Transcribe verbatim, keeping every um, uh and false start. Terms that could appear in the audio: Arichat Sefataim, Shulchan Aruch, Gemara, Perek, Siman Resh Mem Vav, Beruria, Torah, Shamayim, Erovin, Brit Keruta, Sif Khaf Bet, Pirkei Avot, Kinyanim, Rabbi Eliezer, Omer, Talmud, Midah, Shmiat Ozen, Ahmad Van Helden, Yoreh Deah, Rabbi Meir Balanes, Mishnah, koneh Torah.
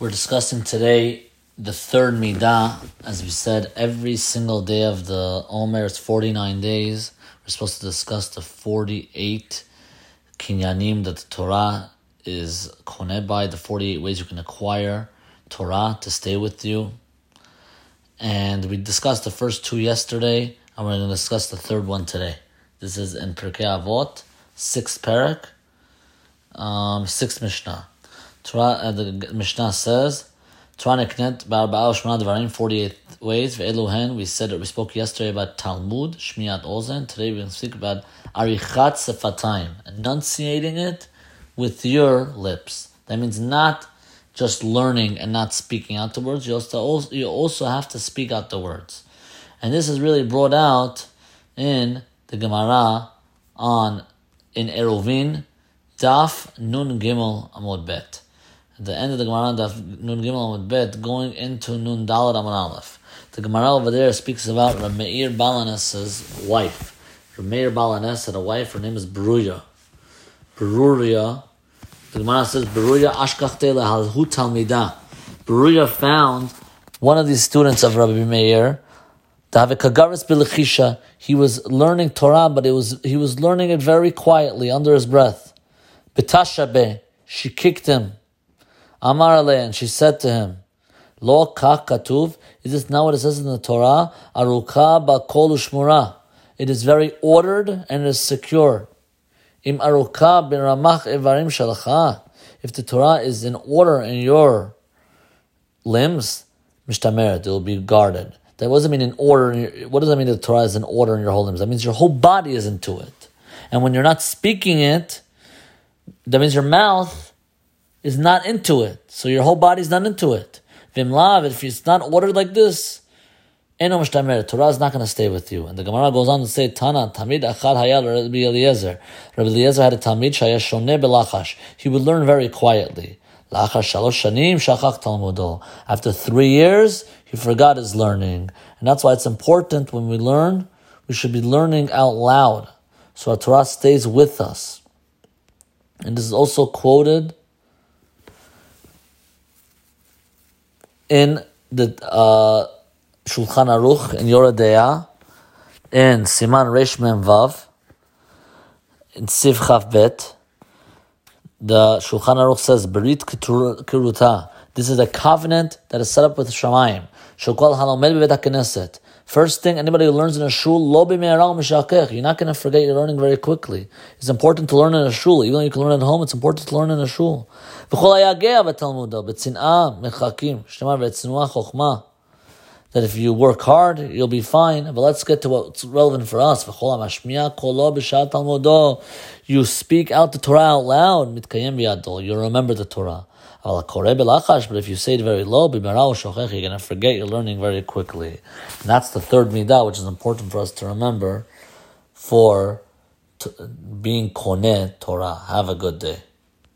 We're discussing today the third Midah. As we said, every single day of the Omer, it's forty-nine days. We're supposed to discuss the forty-eight Kinyanim that the Torah is koneh by, the forty-eight ways you can acquire Torah to stay with you. And we discussed the first two yesterday, and we're going to discuss the third one today. This is in Pirkei Avot, sixth Perek, um, sixth Mishnah. Torah, uh, the Mishnah says, Torah neknet ba'arba'ah u'shmona devarim, forty-eight ways. Ve'eluhen, we said that we spoke yesterday about Talmud, Shmiat Ozen. Today we're going to speak about Arichat Sefataim, enunciating it with your lips. That means not just learning and not speaking out the words. You also, you also have to speak out the words. And this is really brought out in the Gemara on in Erovin, Daf Nun Gimel Amud Bet. At the end of the Gemara, Daf Nun Gimel Amud Bet, going into Nun Dalad Amud Aleph. The Gemara over there speaks about Rabbi Meir Balanes' wife. Rabbi Meir Balanes had a wife, her name is Beruria. Beruria, the Gemara says, Beruria ashkachte lehalhu talmidah. Beruria found one of these students of Rabbi Meir, Davekagaris bilechisha. He was learning Torah, but it was he was learning it very quietly, under his breath. Betashabe, she kicked him. Amarale, and she said to him, Lo kach katuv, is this not what it says in the Torah? Aruka bakol ushmura. It is very ordered and it is secure. Im aruka bin ramach evarim shalcha. If the Torah is in order in your limbs, mishtameret, it will be guarded. That doesn't mean in order. In your, what does that mean? The Torah is in order in your whole limbs. That means your whole body is into it, and when you're not speaking it, that means your mouth is not into it. So your whole body is not into it. Vimlav, if it's not ordered like this, Torah is not going to stay with you. And the Gemara goes on to say, Tana, Tamid Achad Hayal Rabbi Eliezer. Rabbi Eliezer had a Tamid Shaya Shoneh Belachash. He would learn very quietly. Lachash Shalosh Shanim Shachach Talmudo. After three years, he forgot his learning. And that's why it's important when we learn, we should be learning out loud, so our Torah stays with us. And this is also quoted in the uh, Shulchan Aruch in Yoreh Deah, in Siman Resh Mem Vav, in Sif Khaf Bet. The Shulchan Aruch says, Brit Keruta. This is a covenant that is set up with Shamayim. Shokol halomed b'beit haKnesset. First thing, anybody who learns in a shul, lo b'meirah u'mishakech. You're not going to forget your learning very quickly. It's important to learn in a shul. Even though you can learn at home, it's important to learn in a shul. That if you work hard, you'll be fine. But let's get to what's relevant for us. You speak out the Torah out loud. You'll remember the Torah. But if you say it very low, you're going to forget your learning very quickly. And that's the third midah, which is important for us to remember for t- being koneh Torah. Have a good day.